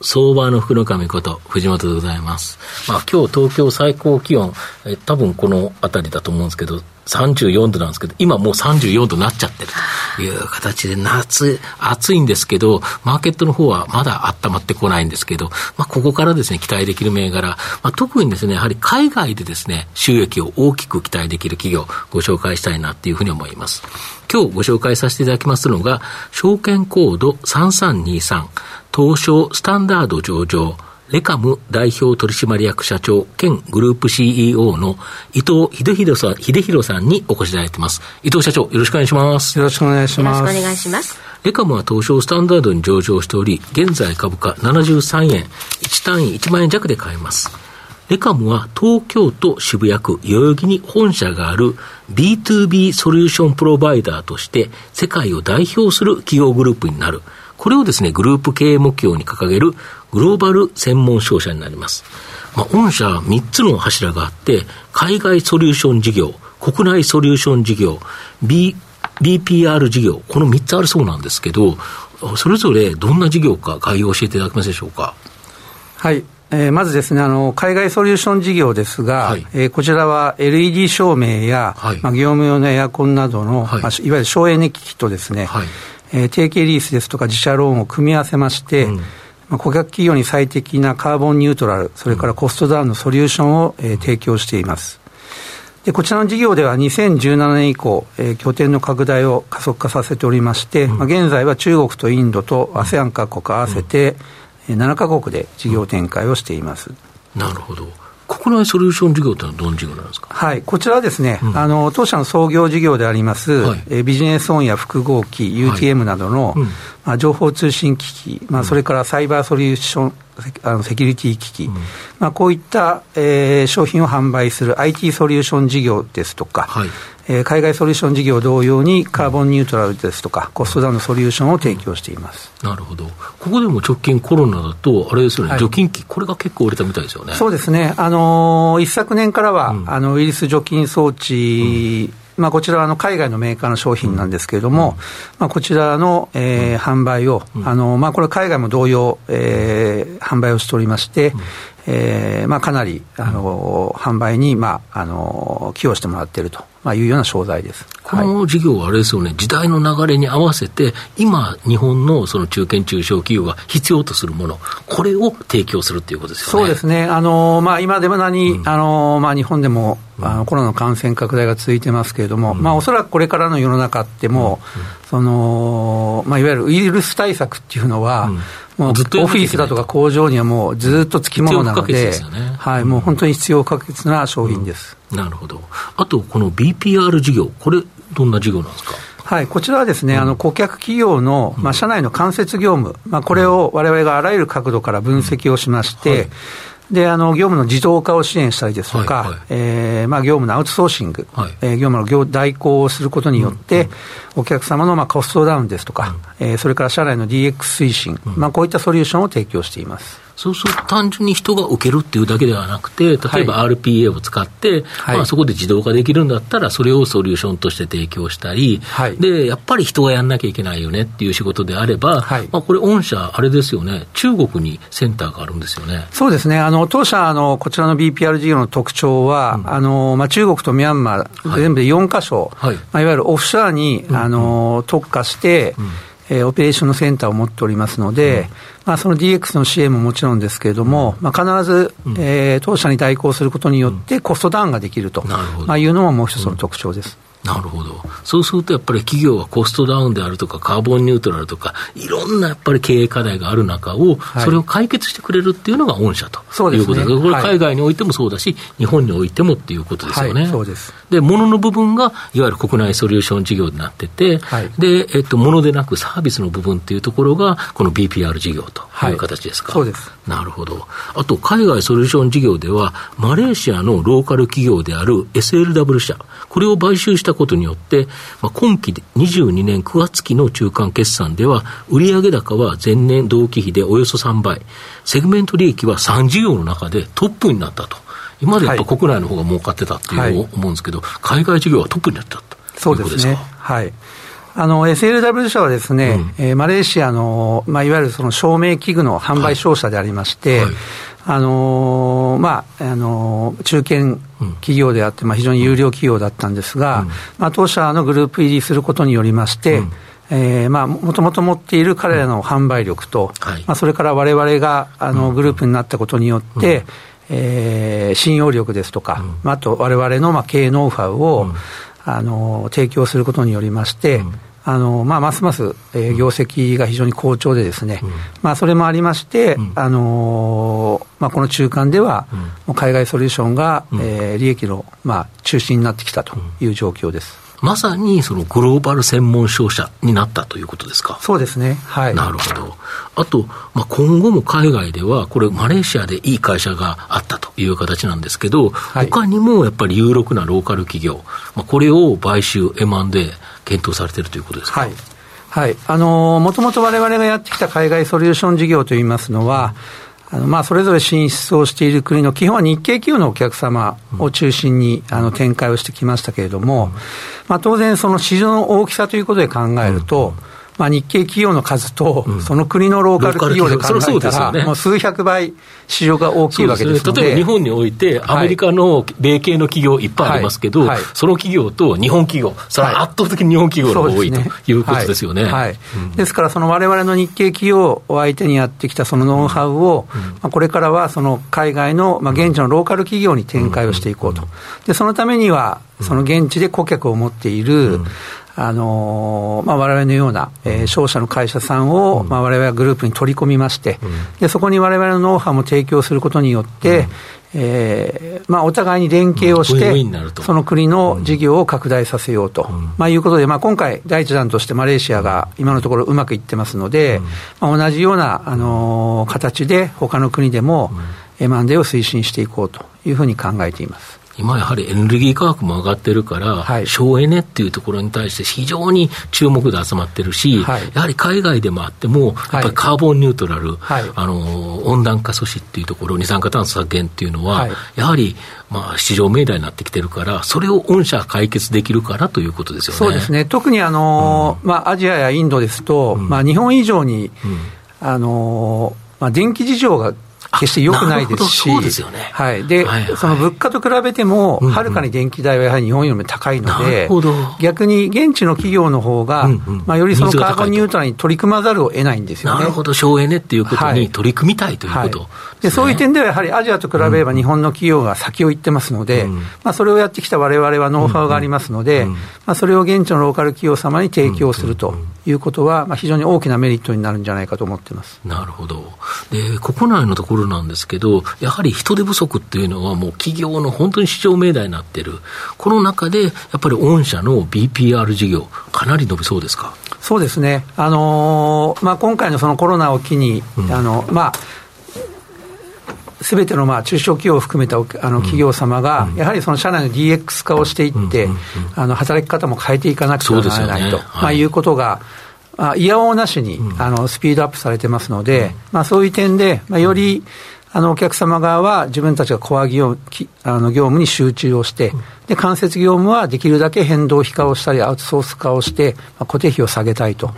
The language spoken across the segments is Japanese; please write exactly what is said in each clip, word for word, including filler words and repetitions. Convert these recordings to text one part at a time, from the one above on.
相場の福の神こと藤本でございます。まあ、今日東京最高気温え多分この辺りだと思うんですけどさんじゅうよんどなんですけど、今もうさんじゅうよんどになっちゃってるという形で夏暑いんですけど、マーケットの方はまだ温まってこないんですけど、まあ、ここからですね期待できる銘柄、まあ、特にですねやはり海外でですね収益を大きく期待できる企業ご紹介したいなっていうふうに思います。今日ご紹介させていただきますのが証券コードさんさんにさん東証スタンダード上場レカム代表取締役社長兼グループ シーイーオー の伊藤秀弘さん、秀弘さんにお越しいただいています。伊藤社長、よろしくお願いします。よろしくお願いします。よろしくお願いします。レカムは東証スタンダードに上場しており、現在株価ななじゅうさんえん、いち単位いちまん円弱で買えます。レカムは東京都渋谷区代々木に本社がある ビーツービー ソリューションプロバイダーとして世界を代表する企業グループになる。これをですねグループ経営目標に掲げるグローバル専門商社になります。まあ、御社みっつの柱があって、海外ソリューション事業、国内ソリューション事業、 B、ビーピーアール 事業、このみっつあるそうなんですけど、それぞれどんな事業か概要を教えていただけますでしょうか。はい、えー、まずですねあの海外ソリューション事業ですが、はい、えー、こちらは エルイーディー 照明や、はい、まあ、業務用のエアコンなどの、はい、まあ、いわゆる省エネ機器とですね、はい、えー、定期リースですとか自社ローンを組み合わせまして、うん、まあ、顧客企業に最適なカーボンニュートラル、それからコストダウンのソリューションを、えー、提供しています。でこちらの事業ではにせんじゅうななねん以降、えー、拠点の拡大を加速化させておりまして、うん、まあ、現在は中国とインドと アセアン 各国合わせてななかこくで事業展開をしています。うん、なるほど。国内ソリューション事業というのはどの事業なんですか。はい、こちらはですね、うん、あの当社の創業事業であります、はい、えビジネスオンや複合機 ユーティーエム などの、はい、うん、まあ、情報通信機器、まあ、それからサイバーソリューション、あのセキュリティ機器、うん、まあ、こういった、えー、商品を販売する アイティー ソリューション事業ですとか、はい、えー、海外ソリューション事業同様にカーボンニュートラルですとか、うん、コストダウンのソリューションを提供しています。うん、なるほど。ここでも直近コロナだとあれですよね、はい、除菌機、これが結構売れたみたいですよね。そうですね、あのー、一昨年からは、うん、あのウイルス除菌装置、うん、まあ、こちらはあの海外のメーカーの商品なんですけれども、うん、まあ、こちらのえ販売を、うん、あのまあ、これ海外も同様え販売をしておりまして、うん、えー、まあ、かなりあの販売にまああの寄与してもらっていると、まあ、いうような商材です。この事業はあれですよね、はい、時代の流れに合わせて今日本のその中堅中小企業が必要とするもの、これを提供するということですよね。そうですね、あの、まあ、今でも何、うん、あのまあ、日本でも、うん、あのコロナの感染拡大が続いてますけれども、うん、まあ、おそらくこれからの世の中ってもう、うんうん、そのまあ、いわゆるウイルス対策っていうのは、うん、もうずっとオフィスだとか工場にはもうずっとつきものなので、はい、もう本当に必要不可欠な商品です。うん、なるほど。あとこの ビーピーアール 事業、これどんな事業なんですか。はい、こちらはですね、うん、あの顧客企業の、まあ、社内の間接業務、まあ、これを我々があらゆる角度から分析をしまして、うん、はい、であの業務の自動化を支援したりですとか、はいはい、えーまあ、業務のアウトソーシング、はい、えー、業務の業代行をすることによって、うん、お客様のまあコストダウンですとか、うん、えー、それから社内の ディーエックス 推進、うん、まあ、こういったソリューションを提供しています。そうすると単純に人が受けるっていうだけではなくて、例えば アールピーエー を使って、はい、まあ、そこで自動化できるんだったらそれをソリューションとして提供したり、はい、でやっぱり人がやんなきゃいけないよねっていう仕事であれば、はい、まあ、これ御社あれですよね、中国にセンターがあるんですよね。そうですね、あの当社のこちらの ビーピーアール 事業の特徴は、うん、あのまあ、中国とミャンマー全部でよんかしょ、はい、まあ、いわゆるオフショアに、うん、あの特化して、うん、えー、オペレーションのセンターを持っておりますので、うん、まあ、その ディーエックス の支援ももちろんですけれども、まあ、必ず、うん、えー、当社に代行することによってコストダウンができると、うん、まあ、いうのももう一つの特徴です。うん、なるほど。そうするとやっぱり企業はコストダウンであるとかカーボンニュートラルとかいろんなやっぱり経営課題がある中を、はい、それを解決してくれるっていうのが御社ということです。これ海外においてもそうだし、はい、日本においてもっていうことですよね、はい、そうです。で物の部分がいわゆる国内ソリューション事業になってて、はい、で、えっと、物でなくサービスの部分っていうところがこの ビーピーアール 事業という形ですか、はい、そうです。なるほど。あと海外ソリューション事業ではマレーシアのローカル企業である エスエルダブリュー 社、これを買収したことによって、まあ、今期でにじゅうにねんくがつきの中間決算では売上高は前年同期比でおよそさんばい、セグメント利益はさん事業の中でトップになったと。今までやっぱ国内の方が儲かってたっていうのを思うんですけど、はい、海外事業はトップになったということですか。そうですね、はい、あの エスエルダブリュー 社はですね、うん、えー、マレーシアの、まあ、いわゆるその照明器具の販売商社でありまして、はいはい、あのーまああのー、中堅企業であって、まあ、非常に優良企業だったんですが、うん、まあ、当社のグループ入りすることによりまして、うん、えーまあ、もともと持っている彼らの販売力と、はい、まあ、それから我々があのグループになったことによって、うん、えー、信用力ですとか、うん、あと我々のまあ経営ノウハウを、うん、あのー、提供することによりまして、うん、あのまあ、ますます、えー、業績が非常に好調でですね、うん、まあ、それもありまして、うん、あのーまあ、この中間では、うん、もう海外ソリューションが、うん、えー、利益の、まあ、中心になってきたという状況です、うん、まさにそのグローバル専門商社になったということですか。そうですね、はい、なるほど。あと、まあ、今後も海外ではこれマレーシアでいい会社があったという形なんですけど、はい、他にもやっぱり有力なローカル企業、まあ、これを買収 エムアンドエー検討されているということですか。はい、はい、あのー、もともと我々がやってきた海外ソリューション事業といいますのは、あの、まあ、それぞれ進出をしている国の基本は日系企業のお客様を中心に、うん、あの展開をしてきましたけれども、うん、まあ、当然その市場の大きさということで考えると、うん、まあ、日系企業の数とその国のローカル企業で考えたら、うんね、もう数百倍市場が大きいわけですの で, です、ね、例えば日本においてアメリカの米系の企業いっぱいありますけど、はいはいはい、その企業と日本企業、それは圧倒的に日本企業の方が多い、はい、ということですよね、はいはい、うん、ですからその我々の日系企業を相手にやってきたそのノウハウを、うん、まあ、これからはその海外の、まあ、現地のローカル企業に展開をしていこうと。でそのためにはその現地で顧客を持っている、うん、あのーまあ、我々のような、えー、商社の会社さんを、うん、まあ、我々はグループに取り込みまして、うん、でそこに我々のノウハウも提供することによって、うん、えーまあ、お互いに連携をして、うん、その国の事業を拡大させようと、うん、まあ、いうことで、まあ、今回第一弾としてマレーシアが今のところうまくいってますので、うん、まあ、同じような、あのー、形で他の国でも エムアンドエー を推進していこうというふうに考えています。今やはりエネルギー価格も上がってるから、はい、省エネっていうところに対して非常に注目で集まってるし、はい、やはり海外でもあっても、はい、やっぱりカーボンニュートラル、はい、あの温暖化阻止っていうところ、二酸化炭素削減っていうのは、はい、やはり、まあ、市場命題になってきてるから、それを御社解決できるからということですよね。そうですね。特にあの、うん、まあ、アジアやインドですと、うん、まあ、日本以上に、うん、あのまあ、電気事情が決して良くないですし、その物価と比べても、うんうん、はるかに電気代はやはり日本よりも高いので、逆に現地の企業の方が、うんうん、まあ、よりそのカーボンニュートラルに取り組まざるを得ないんですよね。なるほど、省エネっていうことに取り組みたいということ、はいはい、でね、でそういう点ではやはりアジアと比べれば日本の企業が先を行ってますので、うん、まあ、それをやってきた我々はノウハウがありますので、うんうん、まあ、それを現地のローカル企業様に提供するということは、まあ、非常に大きなメリットになるんじゃないかと思ってます。なるほど。で国内のところなんですけど、やはり人手不足っていうのはもう企業の本当に市場命題になっている。この中でやっぱり御社の ビーピーアール 事業かなり伸びそうですか。そうですね、あのーまあ、今回のそのコロナを機に、うん、あのまあすべてのまあ中小企業を含めたあの企業様がやはりその社内の ディーエックス 化をしていって、あの働き方も変えていかなくてはならないと、まあ、いうことがいやおうなしにあのスピードアップされてますので、まあそういう点でまあよりあのお客様側は自分たちがコア業あの業務に集中をして、で間接業務はできるだけ変動費化をしたりアウトソース化をして固定費を下げたいと、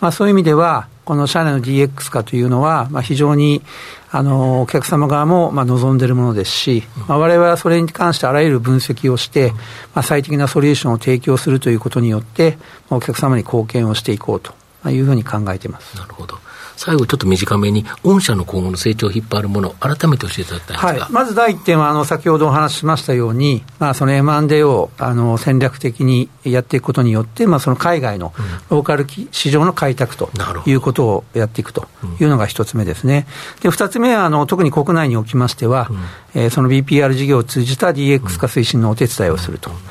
まあそういう意味ではこの社内の ディーエックス 化というのは、まあ、非常にあのお客様側もまあ望んでいるものですし、まあ、我々はそれに関してあらゆる分析をして、まあ、最適なソリューションを提供するということによって、まあ、お客様に貢献をしていこうというふうに考えています。なるほど。最後ちょっと短めに御社の今後の成長を引っ張るものを改めて教えていただきたいんですが、はい、まず第一点はあの先ほどお話ししましたように、まあ、その エムアンドエー をあの戦略的にやっていくことによって、まあ、その海外のローカル市場の開拓ということをやっていくというのが一つ目ですね。で二つ目はあの特に国内におきましては、うんえー、その ビーピーアール 事業を通じた ディーエックス 化推進のお手伝いをすると、うんうん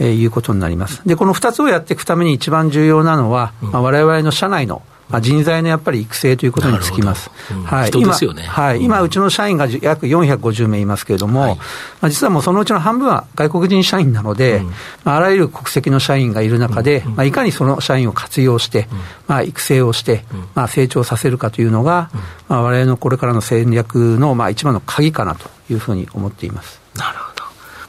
えー、いうことになります。でこのふたつをやっていくために一番重要なのは、うんまあ、我々の社内の、まあ、人材のやっぱり育成ということにつきます、うんはい、人ですよね。今、はいうん、今うちの社員が約よんひゃくごじゅうめいいますけれども、はいまあ、実はもうそのうちの半分は外国人社員なので、うんまあ、あらゆる国籍の社員がいる中で、うんまあ、いかにその社員を活用して、うんまあ、育成をして、うんまあ、成長させるかというのが、うんまあ、我々のこれからの戦略のまあ一番の鍵かなというふうに思っています。なるほど。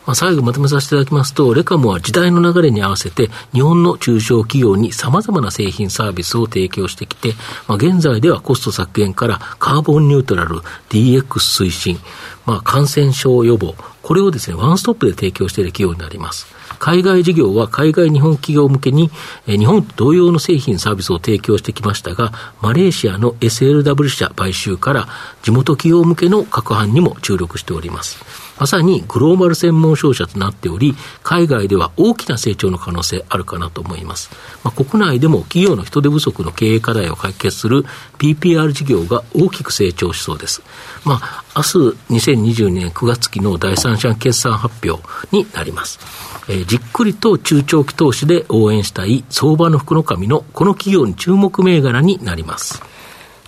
まあ、最後まとめさせていただきますと、レカムは時代の流れに合わせて日本の中小企業に様々な製品サービスを提供してきて、まあ、現在ではコスト削減からカーボンニュートラル、 ディーエックス 推進、まあ、感染症予防、これをですねワンストップで提供している企業になります。海外事業は海外日本企業向けに日本同様の製品サービスを提供してきましたが、マレーシアの エスエルダブリュー 社買収から地元企業向けの各販にも注力しております。まさにグローバル専門商社となっており、海外では大きな成長の可能性あるかなと思います。まあ、国内でも企業の人手不足の経営課題を解決する ピーピーアール 事業が大きく成長しそうです。まあ、明日にせんにじゅうにねんくがつきの第三者決算発表になります。えー、じっくりと中長期投資で応援したい相場の福の神のこの企業に注目銘柄になります。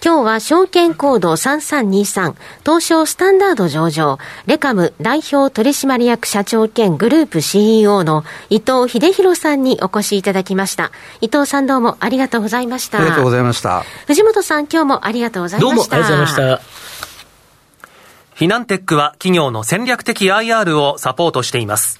今日は証券コードさんさんにさん東証スタンダード上場レカム代表取締役社長兼グループ シーイーオー の伊藤英博さんにお越しいただきました。伊藤さんどうもありがとうございました。ありがとうございました。藤本さん今日もありがとうございました。どうもありがとうございました。フィナンテックは企業の戦略的 アイアール をサポートしています。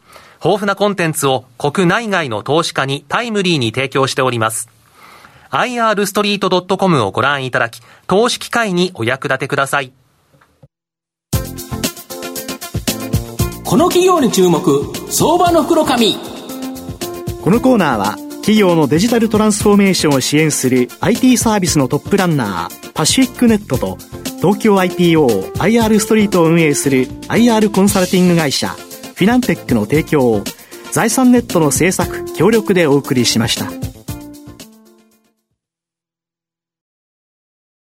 豊富なコンテンツを国内外の投資家にタイムリーに提供しております。 アイアールストリートドットコム をご覧いただき投資機会にお役立てください。この企業に注目、相場の袋紙。このコーナーは企業のデジタルトランスフォーメーションを支援する アイティー サービスのトップランナーパシフィックネットと東京 アイピーオー アイアール ストリートを運営する アイアール コンサルティング会社フィナンテックの提供を財産ネットの制作協力でお送りしました。